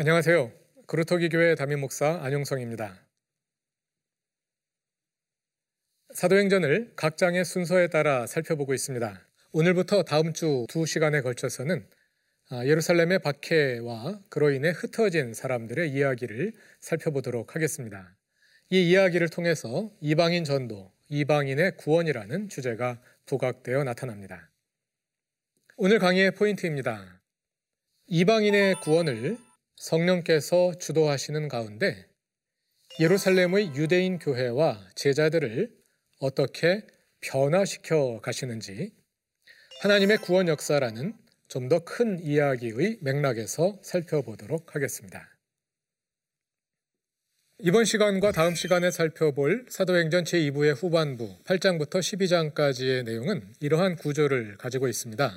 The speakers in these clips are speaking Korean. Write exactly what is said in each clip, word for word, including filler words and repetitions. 안녕하세요. 그루터기 교회 담임 목사 안용성입니다. 사도행전을 각 장의 순서에 따라 살펴보고 있습니다. 오늘부터 다음 주 두 시간에 걸쳐서는 예루살렘의 박해와 그로 인해 흩어진 사람들의 이야기를 살펴보도록 하겠습니다. 이 이야기를 통해서 이방인 전도, 이방인의 구원이라는 주제가 부각되어 나타납니다. 오늘 강의의 포인트입니다. 이방인의 구원을 성령께서 주도하시는 가운데 예루살렘의 유대인 교회와 제자들을 어떻게 변화시켜 가시는지 하나님의 구원 역사라는 좀 더 큰 이야기의 맥락에서 살펴보도록 하겠습니다. 이번 시간과 다음 시간에 살펴볼 사도행전 제이 부의 후반부 팔 장부터 십이 장까지의 내용은 이러한 구조를 가지고 있습니다.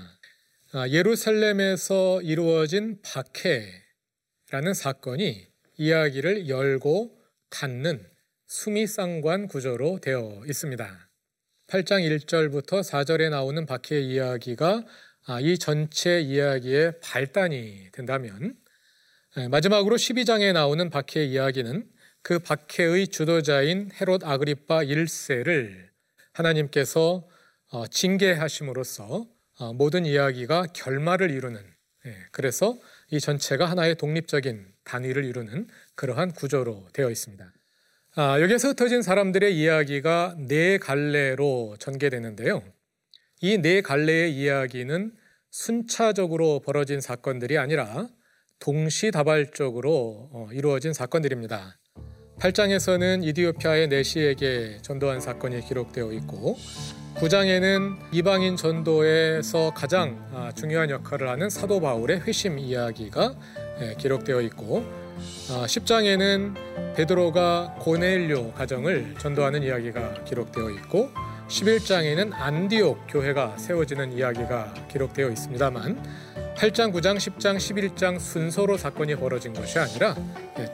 아, 예루살렘에서 이루어진 박해라는 사건이 이야기를 열고 닫는 수미상관 구조로 되어 있습니다. 팔 장 일 절부터 사 절에 나오는 박해 이야기가 아, 이 전체 이야기의 발단이 된다면 네, 마지막으로 십이 장에 나오는 박해 이야기는 그 박해의 주도자인 헤롯 아그리파 일 세를 하나님께서 징계하심으로써 모든 이야기가 결말을 이루는, 그래서 이 전체가 하나의 독립적인 단위를 이루는 그러한 구조로 되어 있습니다. 여기에서 흩어진 사람들의 이야기가 네 갈래로 전개되는데요. 이 네 갈래의 이야기는 순차적으로 벌어진 사건들이 아니라 동시다발적으로 이루어진 사건들입니다. 팔 장에서는 이디오피아의 내시에게 전도한 사건이 기록되어 있고, 구 장에는 이방인 전도에서 가장 중요한 역할을 하는 사도 바울의 회심 이야기가 기록되어 있고, 십 장에는 베드로가 고넬료 가정을 전도하는 이야기가 기록되어 있고, 십일 장에는 안디옥 교회가 세워지는 이야기가 기록되어 있습니다만, 팔 장, 구 장, 십 장, 십일 장 순서로 사건이 벌어진 것이 아니라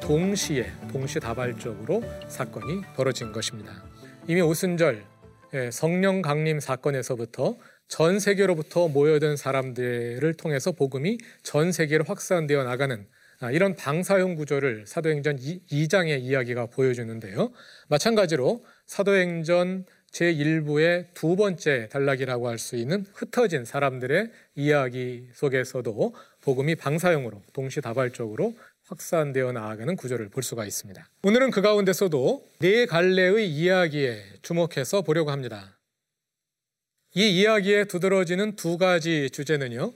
동시에, 동시다발적으로 사건이 벌어진 것입니다. 이미 오순절 성령 강림 사건에서부터 전 세계로부터 모여든 사람들을 통해서 복음이 전 세계로 확산되어 나가는 이런 방사형 구조를 사도행전 이 장의 이야기가 보여주는데요. 마찬가지로 사도행전 제일 부의 두 번째 단락이라고 할 수 있는 흩어진 사람들의 이야기 속에서도 복음이 방사형으로 동시다발적으로 확산되어 나아가는 구조를 볼 수가 있습니다. 오늘은 그 가운데서도 네 갈래의 이야기에 주목해서 보려고 합니다. 이 이야기에 두드러지는 두 가지 주제는요,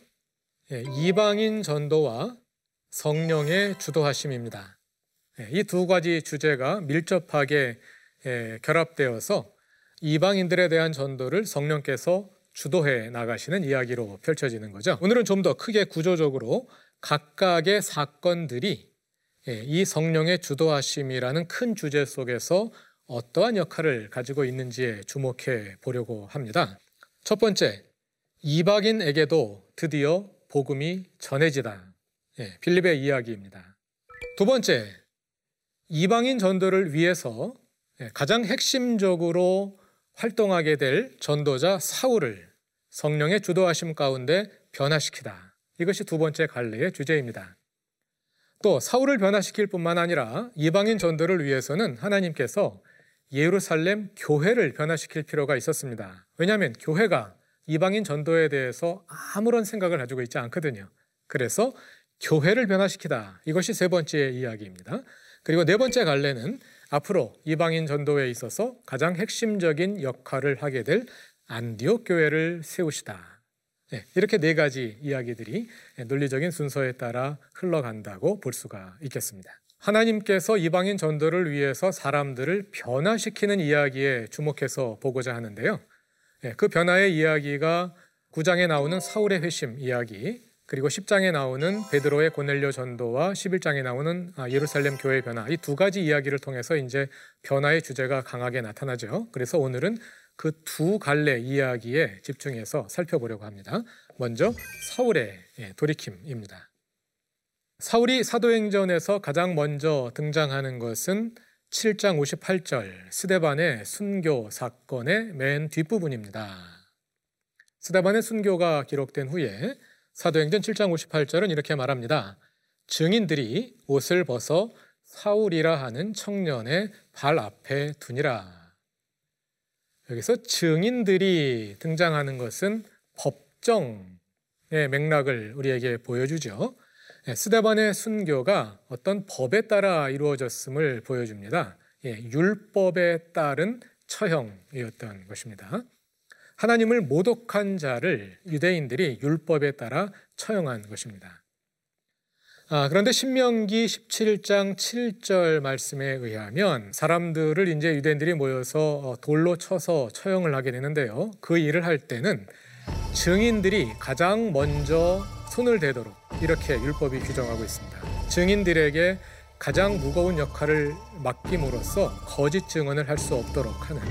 이방인 전도와 성령의 주도하심입니다. 이 두 가지 주제가 밀접하게 결합되어서 이방인들에 대한 전도를 성령께서 주도해 나가시는 이야기로 펼쳐지는 거죠. 오늘은 좀 더 크게 구조적으로 각각의 사건들이 이 성령의 주도하심이라는 큰 주제 속에서 어떠한 역할을 가지고 있는지에 주목해 보려고 합니다. 첫 번째, 이방인에게도 드디어 복음이 전해지다. 빌립의 이야기입니다. 두 번째, 이방인 전도를 위해서 가장 핵심적으로 활동하게 될 전도자 사울을 성령의 주도하심 가운데 변화시키다. 이것이 두 번째 갈래의 주제입니다. 또 사울을 변화시킬 뿐만 아니라 이방인 전도를 위해서는 하나님께서 예루살렘 교회를 변화시킬 필요가 있었습니다. 왜냐하면 교회가 이방인 전도에 대해서 아무런 생각을 가지고 있지 않거든요. 그래서 교회를 변화시키다. 이것이 세 번째 이야기입니다. 그리고 네 번째 갈래는 앞으로 이방인 전도에 있어서 가장 핵심적인 역할을 하게 될 안디옥 교회를 세우시다. 이렇게 네 가지 이야기들이 논리적인 순서에 따라 흘러간다고 볼 수가 있겠습니다. 하나님께서 이방인 전도를 위해서 사람들을 변화시키는 이야기에 주목해서 보고자 하는데요. 그 변화의 이야기가 구 장에 나오는 사울의 회심 이야기, 그리고 십 장에 나오는 베드로의 고넬료 전도와 십일 장에 나오는 예루살렘 교회의 변화, 이 두 가지 이야기를 통해서 이제 변화의 주제가 강하게 나타나죠. 그래서 오늘은 그 두 갈래 이야기에 집중해서 살펴보려고 합니다. 먼저 사울의 돌이킴입니다. 사울이 사도행전에서 가장 먼저 등장하는 것은 칠 장 오십팔 절 스데반의 순교 사건의 맨 뒷부분입니다. 스데반의 순교가 기록된 후에 사도행전 칠 장 오십팔 절은 이렇게 말합니다. 증인들이 옷을 벗어 사울이라 하는 청년의 발 앞에 두니라. 여기서 증인들이 등장하는 것은 법정의 맥락을 우리에게 보여주죠. 스데반의 순교가 어떤 법에 따라 이루어졌음을 보여줍니다. 율법에 따른 처형이었던 것입니다. 하나님을 모독한 자를 유대인들이 율법에 따라 처형한 것입니다. 아, 그런데 신명기 십칠장 칠절 말씀에 의하면 사람들을 이제 유대인들이 모여서 돌로 쳐서 처형을 하게 되는데요. 그 일을 할 때는 증인들이 가장 먼저 손을 대도록 이렇게 율법이 규정하고 있습니다. 증인들에게 가장 무거운 역할을 맡김으로써 거짓 증언을 할 수 없도록 하는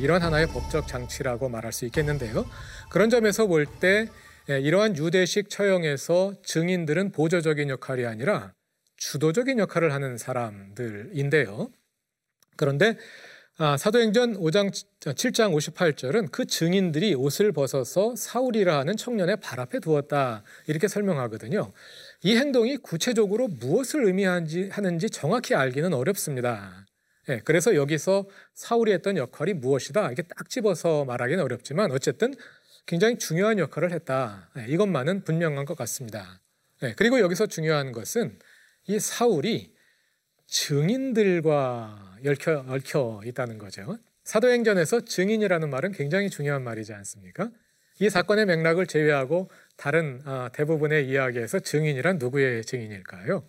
이런 하나의 법적 장치라고 말할 수 있겠는데요. 그런 점에서 볼 때 이러한 유대식 처형에서 증인들은 보조적인 역할이 아니라 주도적인 역할을 하는 사람들인데요. 그런데 사도행전 오장 칠장 오십팔절은 그 증인들이 옷을 벗어서 사울이라 하는 청년의 발 앞에 두었다 이렇게 설명하거든요. 이 행동이 구체적으로 무엇을 의미하는지 하는지 정확히 알기는 어렵습니다. 예, 그래서 여기서 사울이 했던 역할이 무엇이다 이렇게 딱 집어서 말하기는 어렵지만 어쨌든 굉장히 중요한 역할을 했다. 예, 이것만은 분명한 것 같습니다. 예, 그리고 여기서 중요한 것은 이 사울이 증인들과 얽혀, 얽혀 있다는 거죠. 사도행전에서 증인이라는 말은 굉장히 중요한 말이지 않습니까? 이 사건의 맥락을 제외하고 다른 아, 대부분의 이야기에서 증인이란 누구의 증인일까요?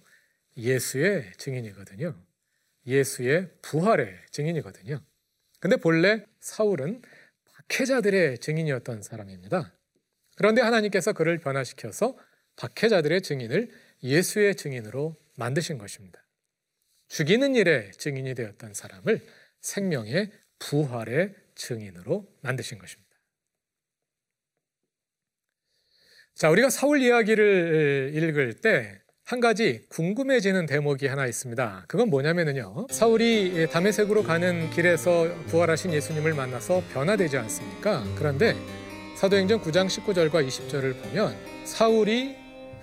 예수의 증인이거든요. 예수의 부활의 증인이거든요. 근데 본래 사울은 박해자들의 증인이었던 사람입니다. 그런데 하나님께서 그를 변화시켜서 박해자들의 증인을 예수의 증인으로 만드신 것입니다. 죽이는 일의 증인이 되었던 사람을 생명의 부활의 증인으로 만드신 것입니다. 자, 우리가 사울 이야기를 읽을 때 한 가지 궁금해지는 대목이 하나 있습니다. 그건 뭐냐면요. 사울이 다메섹으로 가는 길에서 부활하신 예수님을 만나서 변화되지 않습니까? 그런데 사도행전 구장 십구절과 이십절을 보면 사울이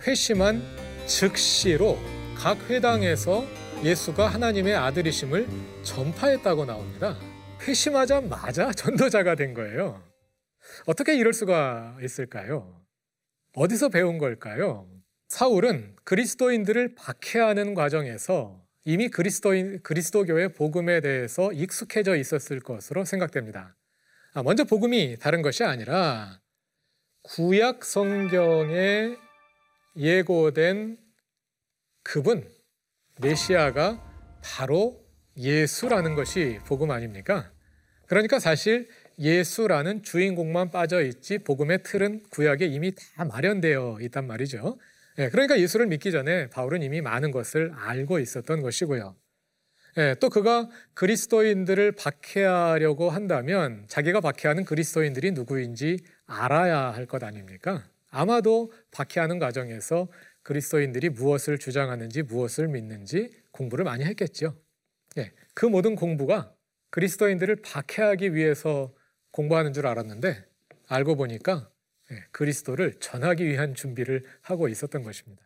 회심한 즉시로 각 회당에서 예수가 하나님의 아들이심을 전파했다고 나옵니다. 회심하자마자 전도자가 된 거예요. 어떻게 이럴 수가 있을까요? 어디서 배운 걸까요? 사울은 그리스도인들을 박해하는 과정에서 이미 그리스도인, 그리스도교의 복음에 대해서 익숙해져 있었을 것으로 생각됩니다. 아, 먼저 복음이 다른 것이 아니라 구약 성경에 예고된 그분, 메시아가 바로 예수라는 것이 복음 아닙니까? 그러니까 사실 예수라는 주인공만 빠져있지 복음의 틀은 구약에 이미 다 마련되어 있단 말이죠. 예, 그러니까 예수를 믿기 전에 바울은 이미 많은 것을 알고 있었던 것이고요. 예, 또 그가 그리스도인들을 박해하려고 한다면 자기가 박해하는 그리스도인들이 누구인지 알아야 할 것 아닙니까? 아마도 박해하는 과정에서 그리스도인들이 무엇을 주장하는지 무엇을 믿는지 공부를 많이 했겠죠. 예, 그 모든 공부가 그리스도인들을 박해하기 위해서 공부하는 줄 알았는데 알고 보니까 그리스도를 전하기 위한 준비를 하고 있었던 것입니다.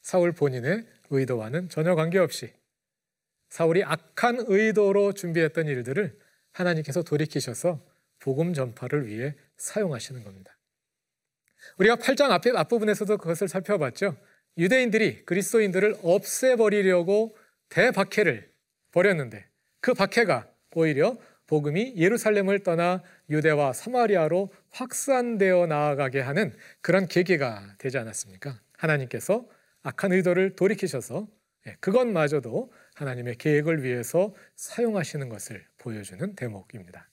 사울 본인의 의도와는 전혀 관계없이 사울이 악한 의도로 준비했던 일들을 하나님께서 돌이키셔서 복음 전파를 위해 사용하시는 겁니다. 우리가 팔장 앞에, 앞부분에서도 그것을 살펴봤죠. 유대인들이 그리스도인들을 없애버리려고 대박해를 벌였는데 그 박해가 오히려 복음이 예루살렘을 떠나 유대와 사마리아로 확산되어 나아가게 하는 그런 계기가 되지 않았습니까? 하나님께서 악한 의도를 돌이키셔서 그것마저도 하나님의 계획을 위해서 사용하시는 것을 보여주는 대목입니다.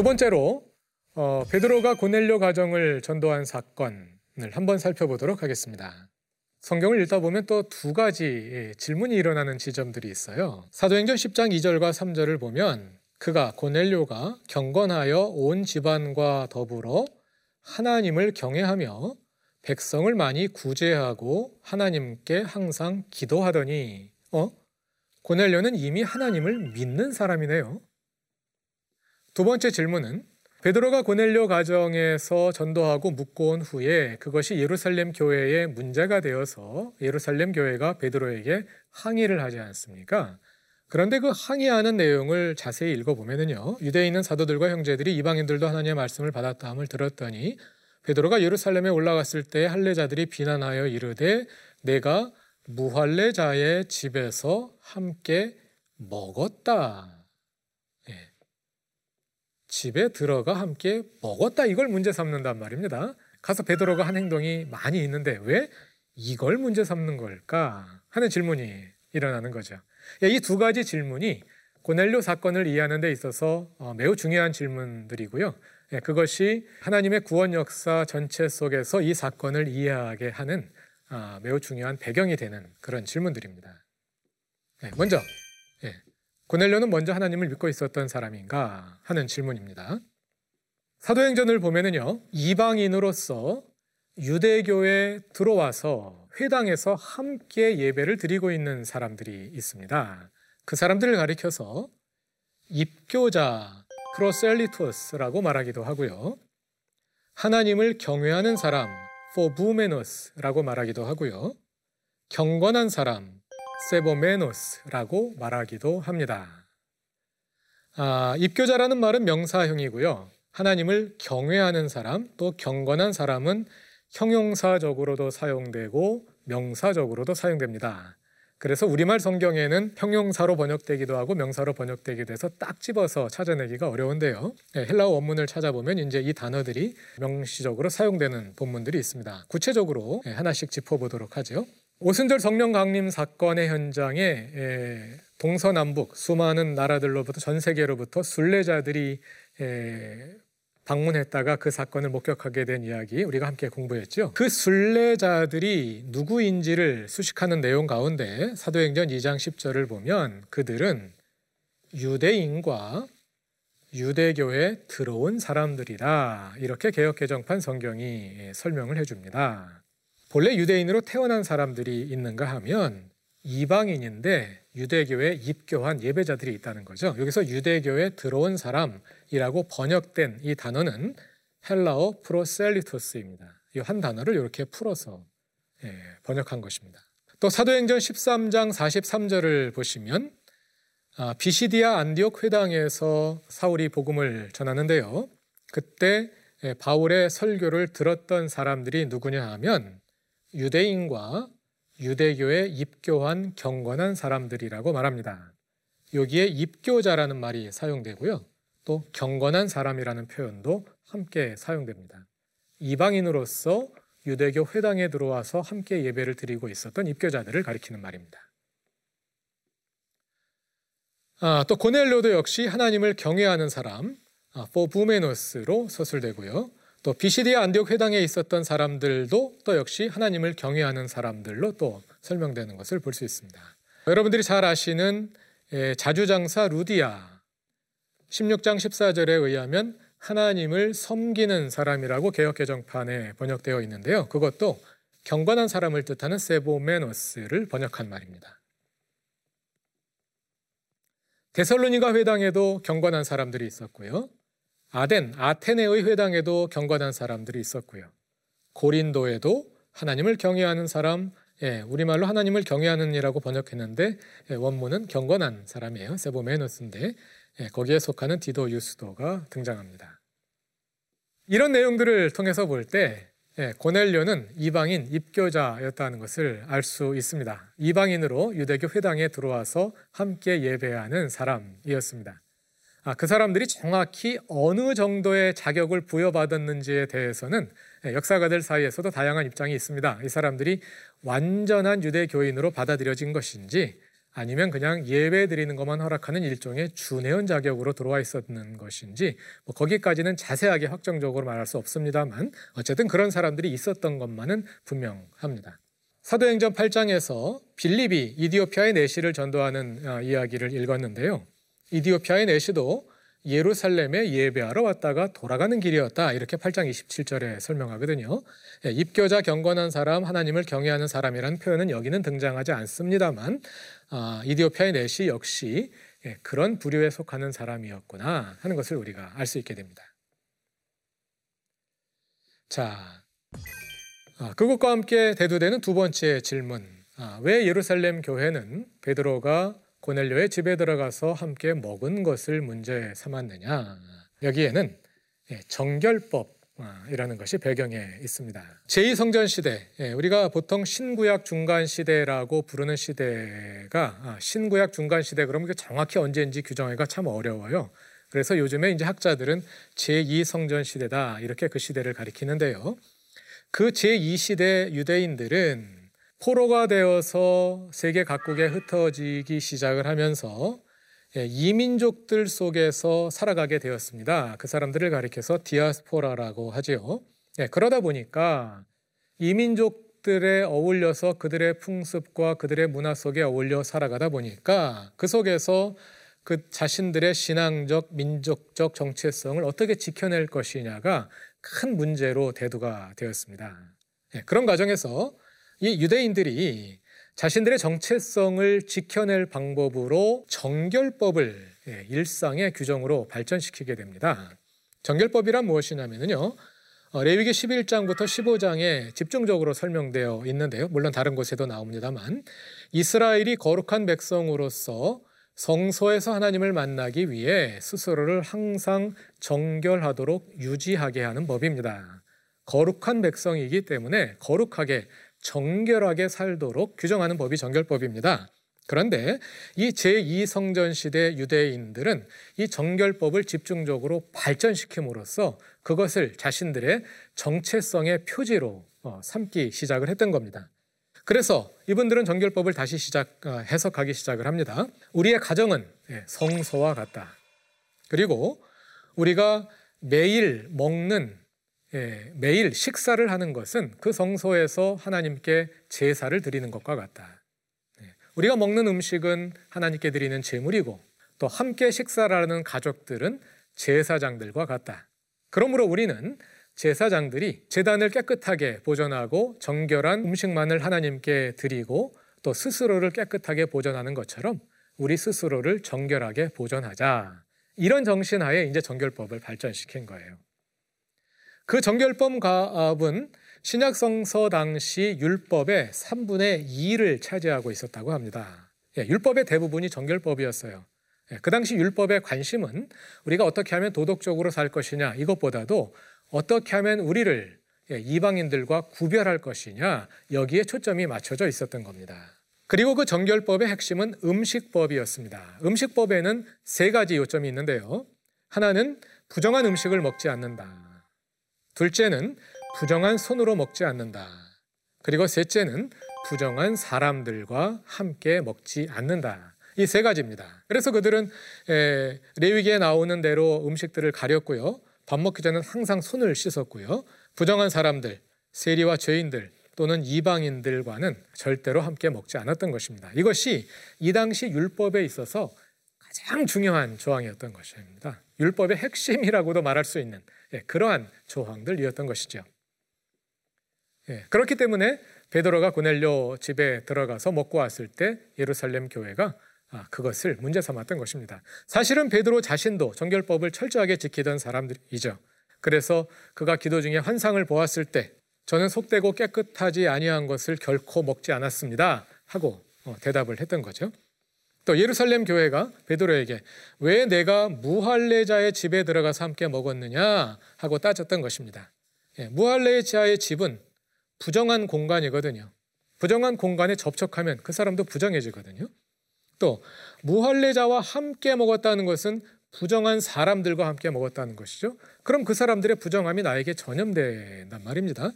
두 번째로 어, 베드로가 고넬료 가정을 전도한 사건을 한번 살펴보도록 하겠습니다. 성경을 읽다 보면 또 두 가지 질문이 일어나는 지점들이 있어요. 사도행전 십 장 이 절과 삼 절을 보면 그가 고넬료가 경건하여 온 집안과 더불어 하나님을 경외하며 백성을 많이 구제하고 하나님께 항상 기도하더니 어? 고넬료는 이미 하나님을 믿는 사람이네요. 두 번째 질문은 베드로가 고넬료 가정에서 전도하고 묵고 온 후에 그것이 예루살렘 교회의 문제가 되어서 예루살렘 교회가 베드로에게 항의를 하지 않습니까? 그런데 그 항의하는 내용을 자세히 읽어보면요, 유대인은 사도들과 형제들이 이방인들도 하나님의 말씀을 받았다함을 들었더니 베드로가 예루살렘에 올라갔을 때 할례자들이 비난하여 이르되 내가 무할례자의 집에서 함께 먹었다. 집에 들어가 함께 먹었다, 이걸 문제 삼는단 말입니다. 가서 베드로가 한 행동이 많이 있는데 왜 이걸 문제 삼는 걸까 하는 질문이 일어나는 거죠. 이 두 가지 질문이 고넬료 사건을 이해하는 데 있어서 매우 중요한 질문들이고요, 그것이 하나님의 구원 역사 전체 속에서 이 사건을 이해하게 하는 매우 중요한 배경이 되는 그런 질문들입니다. 먼저 고넬료는 먼저 하나님을 믿고 있었던 사람인가 하는 질문입니다. 사도행전을 보면은요, 이방인으로서 유대교에 들어와서 회당에서 함께 예배를 드리고 있는 사람들이 있습니다. 그 사람들을 가리켜서 입교자, 프로셀리토스라고 말하기도 하고요, 하나님을 경외하는 사람, 포부메노스라고 말하기도 하고요, 경건한 사람, 세보메노스라고 말하기도 합니다. 아, 입교자라는 말은 명사형이고요, 하나님을 경외하는 사람, 또 경건한 사람은 형용사적으로도 사용되고 명사적으로도 사용됩니다. 그래서 우리말 성경에는 형용사로 번역되기도 하고 명사로 번역되기도 해서 딱 집어서 찾아내기가 어려운데요, 네, 헬라어 원문을 찾아보면 이제 이 단어들이 명시적으로 사용되는 본문들이 있습니다. 구체적으로 하나씩 짚어보도록 하죠. 오순절 성령 강림 사건의 현장에 동서남북 수많은 나라들로부터, 전 세계로부터 순례자들이 방문했다가 그 사건을 목격하게 된 이야기 우리가 함께 공부했죠. 그 순례자들이 누구인지를 수식하는 내용 가운데 사도행전 이 장 십 절을 보면 그들은 유대인과 유대교에 들어온 사람들이다, 이렇게 개역개정판 성경이 설명을 해줍니다. 본래 유대인으로 태어난 사람들이 있는가 하면 이방인인데 유대교에 입교한 예배자들이 있다는 거죠. 여기서 유대교에 들어온 사람이라고 번역된 이 단어는 헬라어 프로셀리토스입니다. 이 한 단어를 이렇게 풀어서 번역한 것입니다. 또 사도행전 십삼 장 사십삼 절을 보시면 비시디아 안디옥 회당에서 사울이 복음을 전하는데요, 그때 바울의 설교를 들었던 사람들이 누구냐 하면 유대인과 유대교에 입교한 경건한 사람들이라고 말합니다. 여기에 입교자라는 말이 사용되고요, 또 경건한 사람이라는 표현도 함께 사용됩니다. 이방인으로서 유대교 회당에 들어와서 함께 예배를 드리고 있었던 입교자들을 가리키는 말입니다. 아, 또 고넬료도 역시 하나님을 경외하는 사람, 아, 포부메노스로 서술되고요, 또 비시디아 안디옥 회당에 있었던 사람들도 또 역시 하나님을 경외하는 사람들로 또 설명되는 것을 볼 수 있습니다. 여러분들이 잘 아시는 자주장사 루디아, 십육 장 십사 절에 의하면 하나님을 섬기는 사람이라고 개역개정판에 번역되어 있는데요, 그것도 경건한 사람을 뜻하는 세보메노스를 번역한 말입니다. 데살로니가 회당에도 경건한 사람들이 있었고요, 아덴, 아테네의 회당에도 경건한 사람들이 있었고요, 고린도에도 하나님을 경외하는 사람, 예, 우리말로 하나님을 경외하는 이라고 번역했는데 예, 원문은 경건한 사람이에요, 세보메노스인데 예, 거기에 속하는 디도 유스도가 등장합니다. 이런 내용들을 통해서 볼 때 예, 고넬료는 이방인 입교자였다는 것을 알 수 있습니다. 이방인으로 유대교 회당에 들어와서 함께 예배하는 사람이었습니다. 아, 그 사람들이 정확히 어느 정도의 자격을 부여받았는지에 대해서는 역사가들 사이에서도 다양한 입장이 있습니다. 이 사람들이 완전한 유대교인으로 받아들여진 것인지 아니면 그냥 예배 드리는 것만 허락하는 일종의 준회원 자격으로 들어와 있었는 것인지 뭐 거기까지는 자세하게 확정적으로 말할 수 없습니다만 어쨌든 그런 사람들이 있었던 것만은 분명합니다. 사도행전 팔 장에서 빌립이 이디오피아의 내시를 전도하는 이야기를 읽었는데요. 이디오피아의 내시도 예루살렘에 예배하러 왔다가 돌아가는 길이었다 이렇게 팔 장 이십칠 절에 설명하거든요. 입교자, 경건한 사람, 하나님을 경외하는 사람이라는 표현은 여기는 등장하지 않습니다만 아, 이디오피아의 내시 역시 그런 부류에 속하는 사람이었구나 하는 것을 우리가 알 수 있게 됩니다. 자, 아, 그것과 함께 대두되는 두 번째 질문, 아, 왜 예루살렘 교회는 베드로가 고넬료의 집에 들어가서 함께 먹은 것을 문제 삼았느냐. 여기에는 정결법이라는 것이 배경에 있습니다. 제이 성전 시대, 우리가 보통 신구약 중간 시대라고 부르는 시대가 신구약 중간 시대 그러면 정확히 언제인지 규정하기가 참 어려워요. 그래서 요즘에 이제 학자들은 제이 성전 시대다 이렇게 그 시대를 가리키는데요. 그 제이 시대 유대인들은 포로가 되어서 세계 각국에 흩어지기 시작을 하면서 이민족들 속에서 살아가게 되었습니다. 그 사람들을 가리켜서 디아스포라라고 하지요. 예, 그러다 보니까 이민족들에 어울려서 그들의 풍습과 그들의 문화 속에 어울려 살아가다 보니까 그 속에서 그 자신들의 신앙적, 민족적 정체성을 어떻게 지켜낼 것이냐가 큰 문제로 대두가 되었습니다. 예, 그런 과정에서 이 유대인들이 자신들의 정체성을 지켜낼 방법으로 정결법을 일상의 규정으로 발전시키게 됩니다. 정결법이란 무엇이냐면요. 레위기 십일 장부터 십오 장에 집중적으로 설명되어 있는데요. 물론 다른 곳에도 나옵니다만 이스라엘이 거룩한 백성으로서 성소에서 하나님을 만나기 위해 스스로를 항상 정결하도록 유지하게 하는 법입니다. 거룩한 백성이기 때문에 거룩하게 정결하게 살도록 규정하는 법이 정결법입니다. 그런데 이 제이 성전 시대 유대인들은 이 정결법을 집중적으로 발전시킴으로써 그것을 자신들의 정체성의 표지로 삼기 시작을 했던 겁니다. 그래서 이분들은 정결법을 다시 시작 해석하기 시작을 합니다. 우리의 가정은 성소와 같다. 그리고 우리가 매일 먹는 예, 매일 식사를 하는 것은 그 성소에서 하나님께 제사를 드리는 것과 같다. 예, 우리가 먹는 음식은 하나님께 드리는 제물이고 또 함께 식사를 하는 가족들은 제사장들과 같다. 그러므로 우리는 제사장들이 제단을 깨끗하게 보존하고 정결한 음식만을 하나님께 드리고 또 스스로를 깨끗하게 보존하는 것처럼 우리 스스로를 정결하게 보존하자. 이런 정신하에 이제 정결법을 발전시킨 거예요. 그 정결법 가압은 신약성서 당시 율법의 삼분의 이를 차지하고 있었다고 합니다. 예, 율법의 대부분이 정결법이었어요. 예, 그 당시 율법의 관심은 우리가 어떻게 하면 도덕적으로 살 것이냐 이것보다도 어떻게 하면 우리를 예, 이방인들과 구별할 것이냐 여기에 초점이 맞춰져 있었던 겁니다. 그리고 그 정결법의 핵심은 음식법이었습니다. 음식법에는 세 가지 요점이 있는데요. 하나는 부정한 음식을 먹지 않는다. 둘째는 부정한 손으로 먹지 않는다. 그리고 셋째는 부정한 사람들과 함께 먹지 않는다. 이 세 가지입니다. 그래서 그들은 에, 레위기에 나오는 대로 음식들을 가렸고요. 밥 먹기 전에는 항상 손을 씻었고요. 부정한 사람들, 세리와 죄인들 또는 이방인들과는 절대로 함께 먹지 않았던 것입니다. 이것이 이 당시 율법에 있어서 가장 중요한 조항이었던 것입니다. 율법의 핵심이라고도 말할 수 있는 예, 그러한 조항들이었던 것이죠. 예, 그렇기 때문에 베드로가 고넬료 집에 들어가서 먹고 왔을 때 예루살렘 교회가 아, 그것을 문제 삼았던 것입니다. 사실은 베드로 자신도 정결법을 철저하게 지키던 사람들이죠. 그래서 그가 기도 중에 환상을 보았을 때 저는 속되고 깨끗하지 아니한 것을 결코 먹지 않았습니다 하고 어, 대답을 했던 거죠. 또 예루살렘 교회가 베드로에게 왜 내가 무할례자의 집에 들어가서 함께 먹었느냐 하고 따졌던 것입니다. 예, 무할례자의 집은 부정한 공간이거든요. 부정한 공간에 접촉하면 그 사람도 부정해지거든요. 또 무할례자와 함께 먹었다는 것은 부정한 사람들과 함께 먹었다는 것이죠. 그럼 그 사람들의 부정함이 나에게 전염된단 말입니다.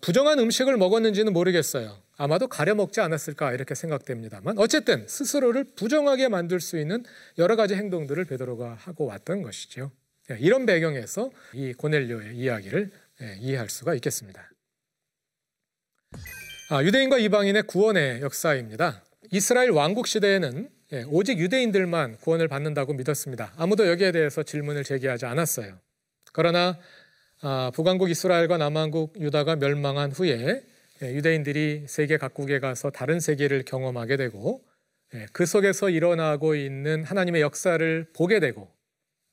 부정한 음식을 먹었는지는 모르겠어요. 아마도 가려 먹지 않았을까 이렇게 생각됩니다만, 어쨌든 스스로를 부정하게 만들 수 있는 여러 가지 행동들을 베드로가 하고 왔던 것이죠. 이런 배경에서 이 고넬료의 이야기를 이해할 수가 있겠습니다. 유대인과 이방인의 구원의 역사입니다. 이스라엘 왕국 시대에는 오직 유대인들만 구원을 받는다고 믿었습니다. 아무도 여기에 대해서 질문을 제기하지 않았어요. 그러나 북왕국 이스라엘과 남왕국 유다가 멸망한 후에 유대인들이 세계 각국에 가서 다른 세계를 경험하게 되고, 그 속에서 일어나고 있는 하나님의 역사를 보게 되고,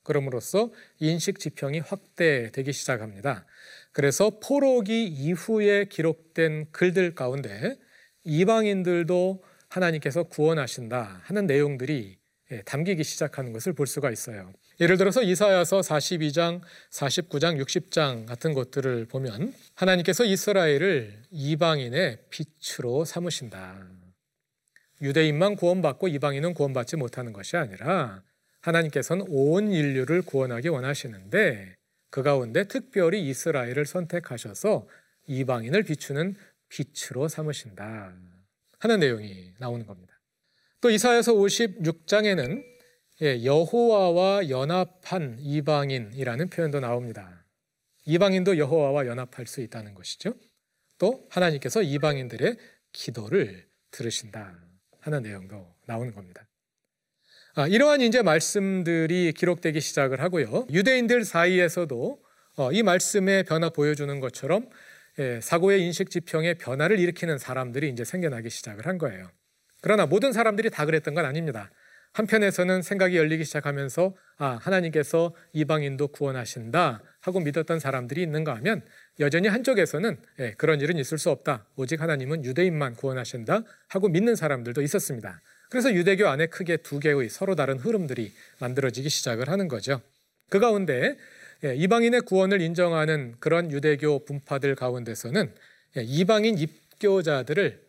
그럼으로써 인식 지평이 확대되기 시작합니다. 그래서 포로기 이후에 기록된 글들 가운데 이방인들도 하나님께서 구원하신다 하는 내용들이 담기기 시작하는 것을 볼 수가 있어요. 예를 들어서 이사야서 사십이 장, 사십구 장, 육십 장 같은 것들을 보면 하나님께서 이스라엘을 이방인의 빛으로 삼으신다. 유대인만 구원받고 이방인은 구원받지 못하는 것이 아니라 하나님께서는 온 인류를 구원하기 원하시는데, 그 가운데 특별히 이스라엘을 선택하셔서 이방인을 비추는 빛으로 삼으신다 하는 내용이 나오는 겁니다. 또 이사야서 오십육 장에는 여호와와 연합한 이방인이라는 표현도 나옵니다. 이방인도 여호와와 연합할 수 있다는 것이죠. 또 하나님께서 이방인들의 기도를 들으신다 하는 내용도 나오는 겁니다. 아, 이러한 이제 말씀들이 기록되기 시작을 하고요. 유대인들 사이에서도 어, 이 말씀의 변화 보여주는 것처럼 예, 사고의 인식 지평의 변화를 일으키는 사람들이 이제 생겨나기 시작을 한 거예요. 그러나 모든 사람들이 다 그랬던 건 아닙니다. 한편에서는 생각이 열리기 시작하면서 아, 하나님께서 이방인도 구원하신다 하고 믿었던 사람들이 있는가 하면, 여전히 한쪽에서는 예, 그런 일은 있을 수 없다, 오직 하나님은 유대인만 구원하신다 하고 믿는 사람들도 있었습니다. 그래서 유대교 안에 크게 두 개의 서로 다른 흐름들이 만들어지기 시작을 하는 거죠. 그 가운데 이방인의 구원을 인정하는 그런 유대교 분파들 가운데서는 이방인 입교자들을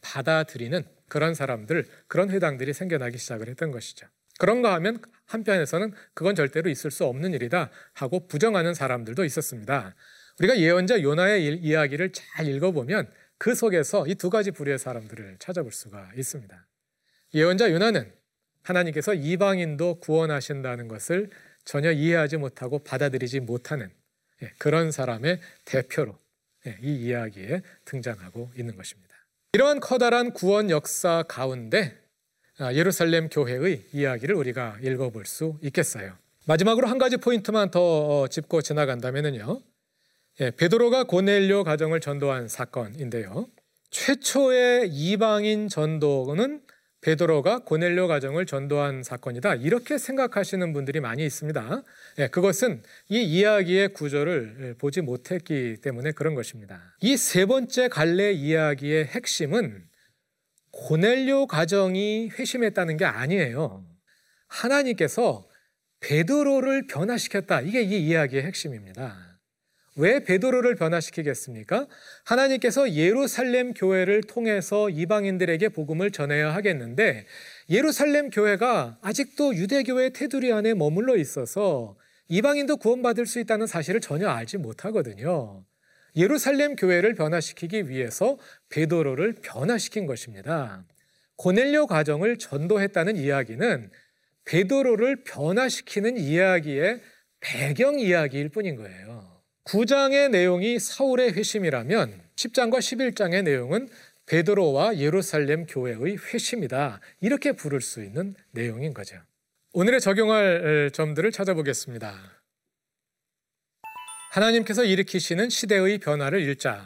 받아들이는 그런 사람들, 그런 회당들이 생겨나기 시작을 했던 것이죠. 그런가 하면 한편에서는 그건 절대로 있을 수 없는 일이다 하고 부정하는 사람들도 있었습니다. 우리가 예언자 요나의 이야기를 잘 읽어보면 그 속에서 이 두 가지 부류의 사람들을 찾아볼 수가 있습니다. 예언자 요나는 하나님께서 이방인도 구원하신다는 것을 전혀 이해하지 못하고 받아들이지 못하는 그런 사람의 대표로 이 이야기에 등장하고 있는 것입니다. 이러한 커다란 구원 역사 가운데 예루살렘 교회의 이야기를 우리가 읽어볼 수 있겠어요. 마지막으로 한 가지 포인트만 더 짚고 지나간다면요, 베드로가 고넬료 가정을 전도한 사건인데요, 최초의 이방인 전도는 베드로가 고넬료 가정을 전도한 사건이다 이렇게 생각하시는 분들이 많이 있습니다. 그것은 이 이야기의 구조를 보지 못했기 때문에 그런 것입니다. 이 세 번째 갈래 이야기의 핵심은 고넬료 가정이 회심했다는 게 아니에요. 하나님께서 베드로를 변화시켰다, 이게 이 이야기의 핵심입니다. 왜 베드로를 변화시키겠습니까? 하나님께서 예루살렘 교회를 통해서 이방인들에게 복음을 전해야 하겠는데, 예루살렘 교회가 아직도 유대교회의 테두리 안에 머물러 있어서 이방인도 구원받을 수 있다는 사실을 전혀 알지 못하거든요. 예루살렘 교회를 변화시키기 위해서 베드로를 변화시킨 것입니다. 고넬료 가정을 전도했다는 이야기는 베드로를 변화시키는 이야기의 배경 이야기일 뿐인 거예요. 구 장의 내용이 사울의 회심이라면 십 장과 십일 장의 내용은 베드로와 예루살렘 교회의 회심이다 이렇게 부를 수 있는 내용인 거죠. 오늘의 적용할 점들을 찾아보겠습니다. 하나님께서 일으키시는 시대의 변화를 읽자.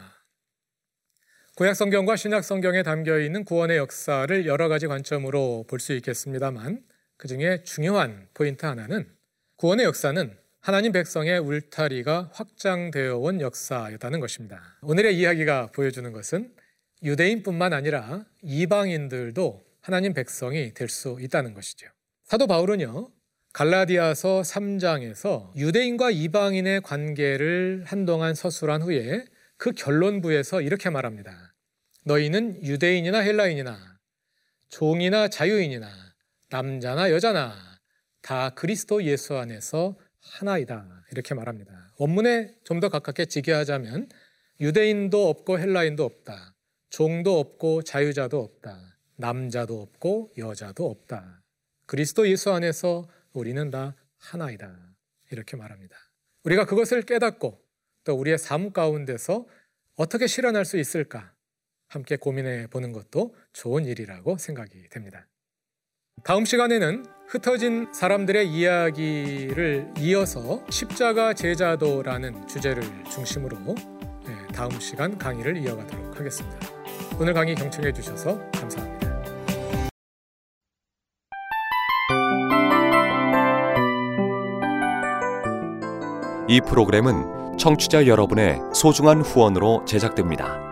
구약 성경과 신약 성경에 담겨있는 구원의 역사를 여러 가지 관점으로 볼 수 있겠습니다만, 그중에 중요한 포인트 하나는 구원의 역사는 하나님 백성의 울타리가 확장되어 온 역사였다는 것입니다. 오늘의 이야기가 보여주는 것은 유대인뿐만 아니라 이방인들도 하나님 백성이 될 수 있다는 것이죠. 사도 바울은요, 갈라디아서 삼 장에서 유대인과 이방인의 관계를 한동안 서술한 후에 그 결론부에서 이렇게 말합니다. 너희는 유대인이나 헬라인이나 종이나 자유인이나 남자나 여자나 다 그리스도 예수 안에서 하나이다 이렇게 말합니다. 원문에 좀 더 가깝게 직역하자면 유대인도 없고 헬라인도 없다. 종도 없고 자유자도 없다. 남자도 없고 여자도 없다. 그리스도 예수 안에서 우리는 다 하나이다. 이렇게 말합니다. 우리가 그것을 깨닫고 또 우리의 삶 가운데서 어떻게 실현할 수 있을까? 함께 고민해 보는 것도 좋은 일이라고 생각이 됩니다. 다음 시간에는 흩어진 사람들의 이야기를 이어서 십자가 제자도라는 주제를 중심으로 다음 시간 강의를 이어가도록 하겠습니다. 오늘 강의 경청해 주셔서 감사합니다. 이 프로그램은 청취자 여러분의 소중한 후원으로 제작됩니다.